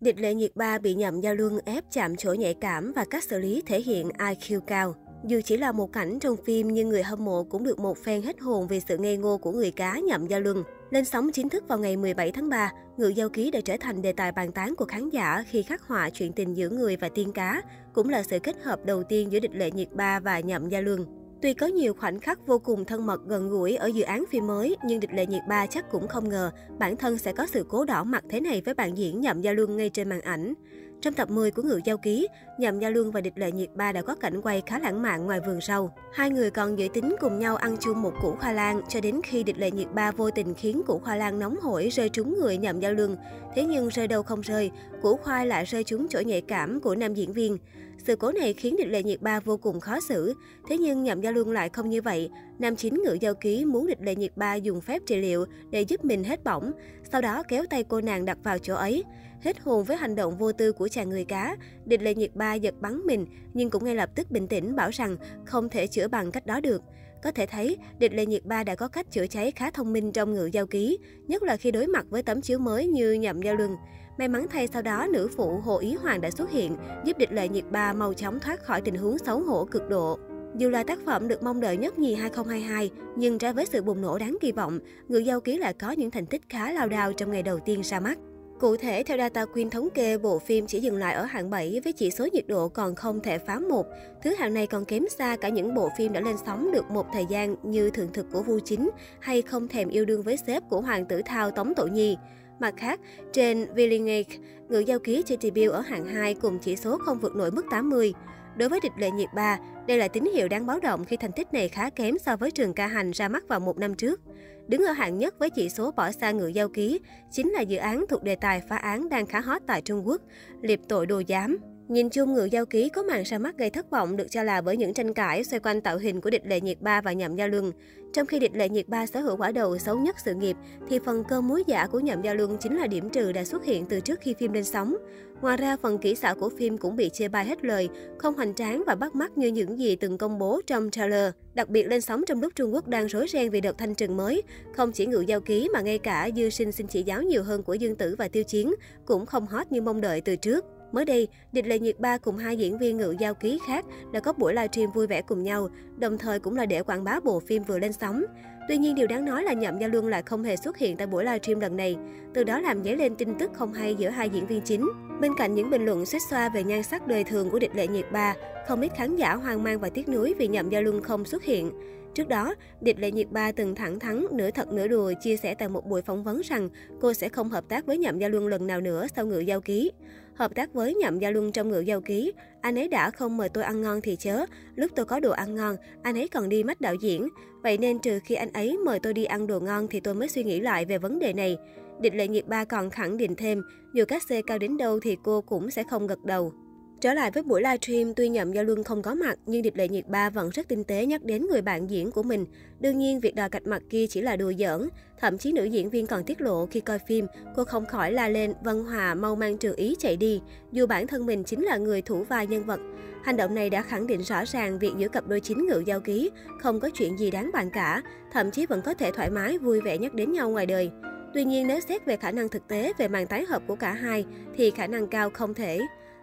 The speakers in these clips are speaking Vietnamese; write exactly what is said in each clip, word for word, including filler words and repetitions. Địch Lệ Nhiệt Ba bị Nhậm Gia Luân ép chạm chỗ nhạy cảm và cách xử lý thể hiện i kiu cao. Dù chỉ là một cảnh trong phim nhưng người hâm mộ cũng được một phen hết hồn vì sự ngây ngô của người cá Nhậm Gia Luân. Lên sóng chính thức vào ngày mười bảy tháng ba, Ngự Giao Ký đã trở thành đề tài bàn tán của khán giả khi khắc họa chuyện tình giữa người và tiên cá, cũng là sự kết hợp đầu tiên giữa Địch Lệ Nhiệt Ba và Nhậm Gia Luân. Tuy có nhiều khoảnh khắc vô cùng thân mật gần gũi ở dự án phim mới, nhưng Địch Lệ Nhiệt Ba chắc cũng không ngờ bản thân sẽ có sự cố đỏ mặt thế này với bạn diễn Nhậm Gia Luân ngay trên màn ảnh. Trong tập mười của Ngự Giao Ký, Nhậm Gia Luân và Địch Lệ Nhiệt Ba đã có cảnh quay khá lãng mạn ngoài vườn rau. Hai người còn dự tính cùng nhau ăn chung một củ khoai lang cho đến khi Địch Lệ Nhiệt Ba vô tình khiến củ khoai lang nóng hổi rơi trúng người Nhậm Gia Luân. Thế nhưng rơi đâu không rơi, củ khoai lại rơi trúng chỗ nhạy cảm của nam diễn viên. Sự cố này khiến Địch Lệ Nhiệt Ba vô cùng khó xử. Thế nhưng Nhậm Gia Luân lại không như vậy. Nam chính Ngự Giao Ký muốn Địch Lệ Nhiệt Ba dùng phép trị liệu để giúp mình hết bỏng, sau đó kéo tay cô nàng đặt vào chỗ ấy. Hết hồn với hành động vô tư của chàng người cá, Địch Lệ Nhiệt Ba giật bắn mình nhưng cũng ngay lập tức bình tĩnh bảo rằng không thể chữa bằng cách đó được. Có thể thấy, Địch Lệ Nhiệt Ba đã có cách chữa cháy khá thông minh trong Ngự Giao Ký, nhất là khi đối mặt với tấm chiếu mới như Nhậm Gia Luân. May mắn thay sau đó, nữ phụ Hồ Ý Hoàng đã xuất hiện, giúp Địch Lệ Nhiệt Ba mau chóng thoát khỏi tình huống xấu hổ cực độ. Dù là tác phẩm được mong đợi nhất nhì hai không hai hai, nhưng trái với sự bùng nổ đáng kỳ vọng, Ngự Giao Ký lại có những thành tích khá lao đao trong ngày đầu tiên ra mắt. Cụ thể, theo Data Queen thống kê, bộ phim chỉ dừng lại ở hạng bảy với chỉ số nhiệt độ còn không thể phá một. Thứ hạng này còn kém xa cả những bộ phim đã lên sóng được một thời gian như Thượng Thực của Vua Chính hay Không Thèm Yêu Đương với Sếp của hoàng tử Thao Tống Tổ Nhi. Mặt khác, trên Villingage, Ngự Giao Ký chơi debut ở hạng hai cùng chỉ số không vượt nổi mức tám mươi. Đối với Địch Lệ Nhiệt Ba, đây là tín hiệu đáng báo động khi thành tích này khá kém so với Trường Ca Hành ra mắt vào một năm trước. Đứng ở hạng nhất với chỉ số bỏ xa Ngự Giao Ký chính là dự án thuộc đề tài phá án đang khá hot tại Trung Quốc, Liệp Tội Đồ Giám. Nhìn chung, Ngự Giao Ký có màn ra mắt gây thất vọng được cho là bởi những tranh cãi xoay quanh tạo hình của Địch Lệ Nhiệt Ba và Nhậm Gia Luân. Trong khi Địch Lệ Nhiệt Ba sở hữu quả đầu xấu nhất sự nghiệp, thì phần cơm muối giả của Nhậm Gia Luân chính là điểm trừ đã xuất hiện từ trước khi phim lên sóng. Ngoài ra, phần kỹ xảo của phim cũng bị chê bai hết lời, không hoành tráng và bắt mắt như những gì từng công bố trong trailer. Đặc biệt lên sóng trong lúc Trung Quốc đang rối ren vì đợt thanh trừng mới, không chỉ Ngự Giao Ký mà ngay cả Dư Sinh Xin Chỉ Giáo Nhiều Hơn của Dương Tử và Tiêu Chiến cũng không hot như mong đợi từ trước. Mới đây, Địch Lệ Nhiệt Ba cùng hai diễn viên Ngự Giao Ký khác đã có buổi livestream vui vẻ cùng nhau, đồng thời cũng là để quảng bá bộ phim vừa lên sóng. Tuy nhiên, điều đáng nói là Nhậm Gia Luân lại không hề xuất hiện tại buổi livestream lần này, từ đó làm dấy lên tin tức không hay giữa hai diễn viên chính. Bên cạnh những bình luận xuýt xoa về nhan sắc đời thường của Địch Lệ Nhiệt Ba, không ít khán giả hoang mang và tiếc nuối vì Nhậm Gia Luân không xuất hiện. Trước đó, Địch Lệ Nhiệt Ba từng thẳng thắn, nửa thật nửa đùa chia sẻ tại một buổi phỏng vấn rằng cô sẽ không hợp tác với Nhậm Gia Luân lần nào nữa sau Ngự Giao Ký. Hợp tác với Nhậm Gia Luân trong Ngự Giao Ký, anh ấy đã không mời tôi ăn ngon thì chớ. Lúc tôi có đồ ăn ngon, anh ấy còn đi mách đạo diễn. Vậy nên trừ khi anh ấy mời tôi đi ăn đồ ngon thì tôi mới suy nghĩ lại về vấn đề này. Địch Lệ Nhiệt Ba còn khẳng định thêm, dù các xê cao đến đâu thì cô cũng sẽ không gật đầu. Trở lại với buổi livestream, tuy Nhậm Gia Luân không có mặt, nhưng Địch Lệ Nhiệt Ba vẫn rất tinh tế nhắc đến người bạn diễn của mình. Đương nhiên, việc đòi cạch mặt kia chỉ là đùa giỡn. Thậm chí nữ diễn viên còn tiết lộ khi coi phim, cô không khỏi la lên, Văn Hòa mau mang trường ý chạy đi, dù bản thân mình chính là người thủ vai nhân vật. Hành động này đã khẳng định rõ ràng việc giữa cặp đôi chính Ngự Giao Ký không có chuyện gì đáng bàn cả, thậm chí vẫn có thể thoải mái vui vẻ nhắc đến nhau ngoài đời. Tuy nhiên, nếu xét về khả năng thực tế về màn tái hợp của cả hai thì khả năng cao không thể.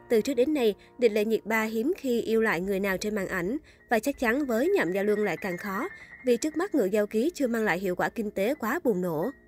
Từ trước đến nay, Địch Lệ Nhiệt Ba hiếm khi yêu lại người nào trên màn ảnh và chắc chắn với Nhậm Gia Luân lại càng khó vì trước mắt Ngự Giao Ký chưa mang lại hiệu quả kinh tế quá bùng nổ.